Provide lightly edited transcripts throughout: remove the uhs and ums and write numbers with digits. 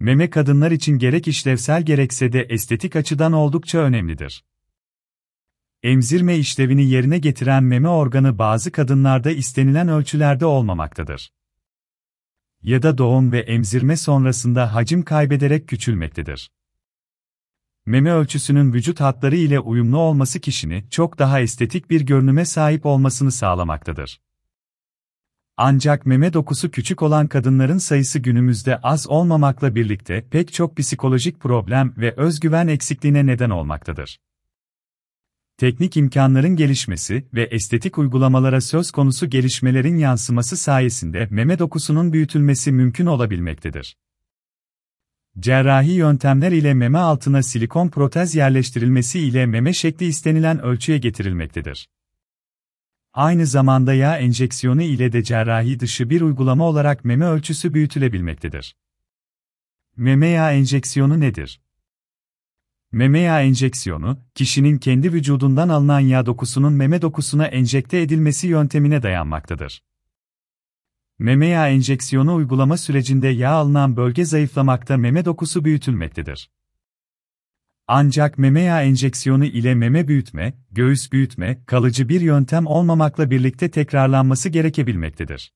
Meme kadınlar için gerek işlevsel gerekse de estetik açıdan oldukça önemlidir. Emzirme işlevini yerine getiren meme organı bazı kadınlarda istenilen ölçülerde olmamaktadır. Ya da doğum ve emzirme sonrasında hacim kaybederek küçülmektedir. Meme ölçüsünün vücut hatları ile uyumlu olması kişinin çok daha estetik bir görünüme sahip olmasını sağlamaktadır. Ancak meme dokusu küçük olan kadınların sayısı günümüzde az olmamakla birlikte pek çok psikolojik problem ve özgüven eksikliğine neden olmaktadır. Teknik imkanların gelişmesi ve estetik uygulamalara söz konusu gelişmelerin yansıması sayesinde meme dokusunun büyütülmesi mümkün olabilmektedir. Cerrahi yöntemler ile meme altına silikon protez yerleştirilmesi ile meme şekli istenilen ölçüye getirilmektedir. Aynı zamanda yağ enjeksiyonu ile de cerrahi dışı bir uygulama olarak meme ölçüsü büyütülebilmektedir. Meme yağı enjeksiyonu nedir? Meme yağı enjeksiyonu, kişinin kendi vücudundan alınan yağ dokusunun meme dokusuna enjekte edilmesi yöntemine dayanmaktadır. Meme yağı enjeksiyonu uygulama sürecinde yağ alınan bölge zayıflamakta, meme dokusu büyütülmektedir. Ancak meme yağı enjeksiyonu ile meme büyütme, göğüs büyütme kalıcı bir yöntem olmamakla birlikte tekrarlanması gerekebilmektedir.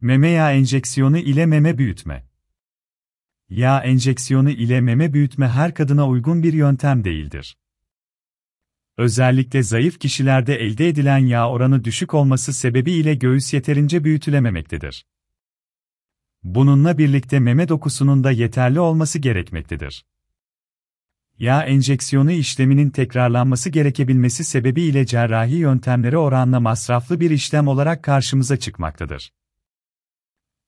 Meme yağı enjeksiyonu ile meme büyütme. Yağ enjeksiyonu ile meme büyütme her kadına uygun bir yöntem değildir. Özellikle zayıf kişilerde elde edilen yağ oranı düşük olması sebebiyle göğüs yeterince büyütülememektedir. Bununla birlikte meme dokusunun da yeterli olması gerekmektedir. Yağ enjeksiyonu işleminin tekrarlanması gerekebilmesi sebebiyle cerrahi yöntemlere oranla masraflı bir işlem olarak karşımıza çıkmaktadır.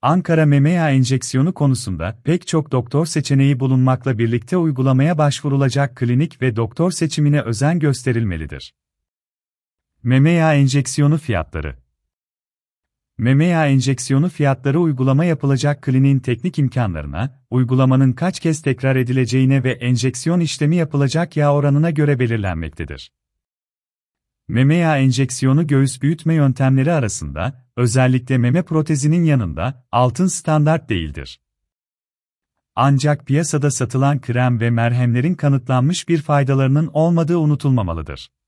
Ankara meme yağı enjeksiyonu konusunda pek çok doktor seçeneği bulunmakla birlikte uygulamaya başvurulacak klinik ve doktor seçimine özen gösterilmelidir. Meme yağı enjeksiyonu fiyatları. Meme yağı enjeksiyonu fiyatları uygulama yapılacak kliniğin teknik imkanlarına, uygulamanın kaç kez tekrar edileceğine ve enjeksiyon işlemi yapılacak yağ oranına göre belirlenmektedir. Meme yağı enjeksiyonu göğüs büyütme yöntemleri arasında, özellikle meme protezinin yanında, altın standart değildir. Ancak piyasada satılan krem ve merhemlerin kanıtlanmış bir faydalarının olmadığı unutulmamalıdır.